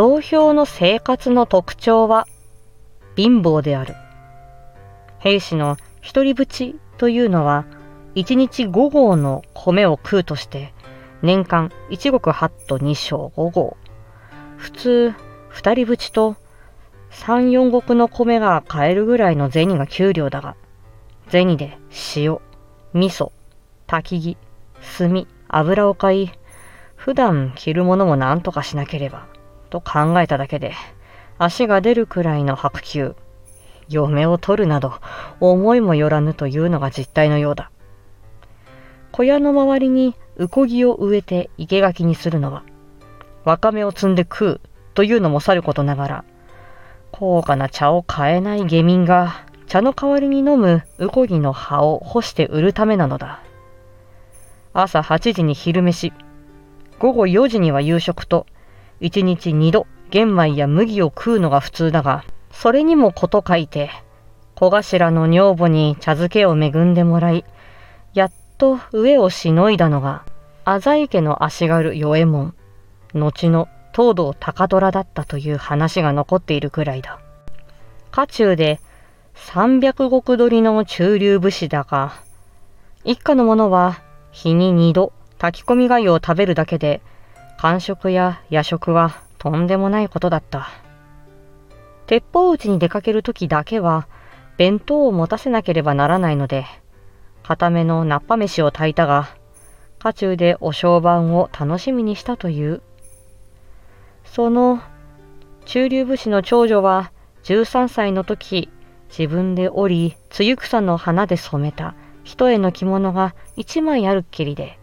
雑兵の生活の特徴は貧乏である。兵士の一人ぶちというのは、1日5合の米を食うとして、年間1石8斗2升5合。普通、二人ぶちと3、4石の米が買えるぐらいの銭が給料だが、銭で塩、味噌、焚き木、炭、油を買い、普段着るものも何とかしなければと考えただけで、足が出るくらいの白球、嫁を取るなど思いもよらぬというのが実態のようだ。小屋の周りにウコギを植えて生け垣にするのは、わかめを摘んで食うというのもさることながら、高価な茶を買えない下民が茶の代わりに飲むウコギの葉を干して売るためなのだ。朝8時に昼飯、午後4時には夕食と、1日2度玄米や麦を食うのが普通だが、それにもこと書いて、小頭の女房に茶漬けを恵んでもらい、やっと飢えをしのいだのが、浅井家の足軽与右衛門、後の東堂高虎だったという話が残っているくらいだ。家中で300石取りの中流武士だが、一家の者は日に2度炊き込み粥を食べるだけで、間食や夜食はとんでもないことだった。鉄砲打ちに出かけるときだけは弁当を持たせなければならないので、固めの菜っぱ飯を炊いたが、家中でお正晩を楽しみにしたという。その中流武士の長女は13歳のとき、自分で織り、露草の花で染めた一重の着物が一枚あるっきりで、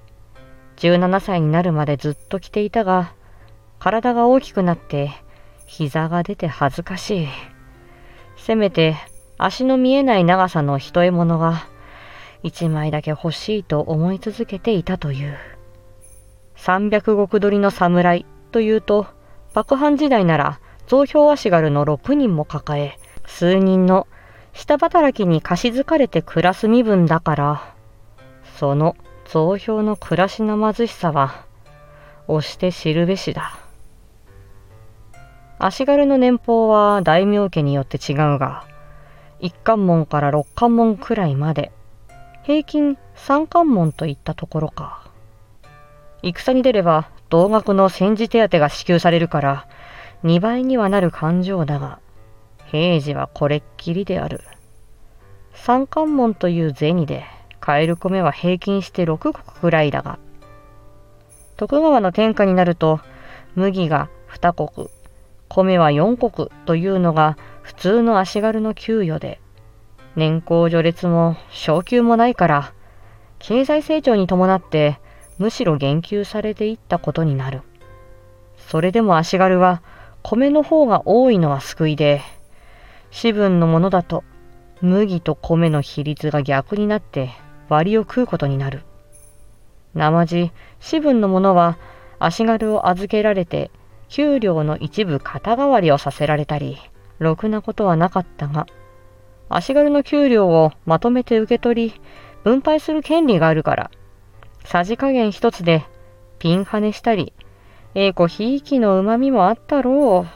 17歳になるまでずっと着ていたが、体が大きくなって膝が出て恥ずかしい。せめて足の見えない長さの一獲物が一枚だけ欲しいと思い続けていたという。300石取りの侍というと、幕藩時代なら雑兵足軽の6人も抱え、数人の下働きに貸し付かれて暮らす身分だから、その雑兵の暮らしの貧しさは、押して知るべしだ。足軽の年俸は大名家によって違うが、一貫門から六貫門くらいまで、平均三貫門といったところか。戦に出れば同額の戦時手当が支給されるから、2倍にはなる勘定だが、平時はこれっきりである。三貫門という銭で、買える米は平均して6石くらいだが、徳川の天下になると麦が2石、米は4石というのが普通の足軽の給与で、年功序列も昇給もないから、経済成長に伴ってむしろ減給されていったことになる。それでも足軽は米の方が多いのは救いで、士分のものだと麦と米の比率が逆になって、割を食うことになる。なまじ、士分の者は足軽を預けられて、給料の一部肩代わりをさせられたり、ろくなことはなかったが、足軽の給料をまとめて受け取り、分配する権利があるから、さじ加減一つでピンハネしたり、えいこひいきのうまみもあったろう。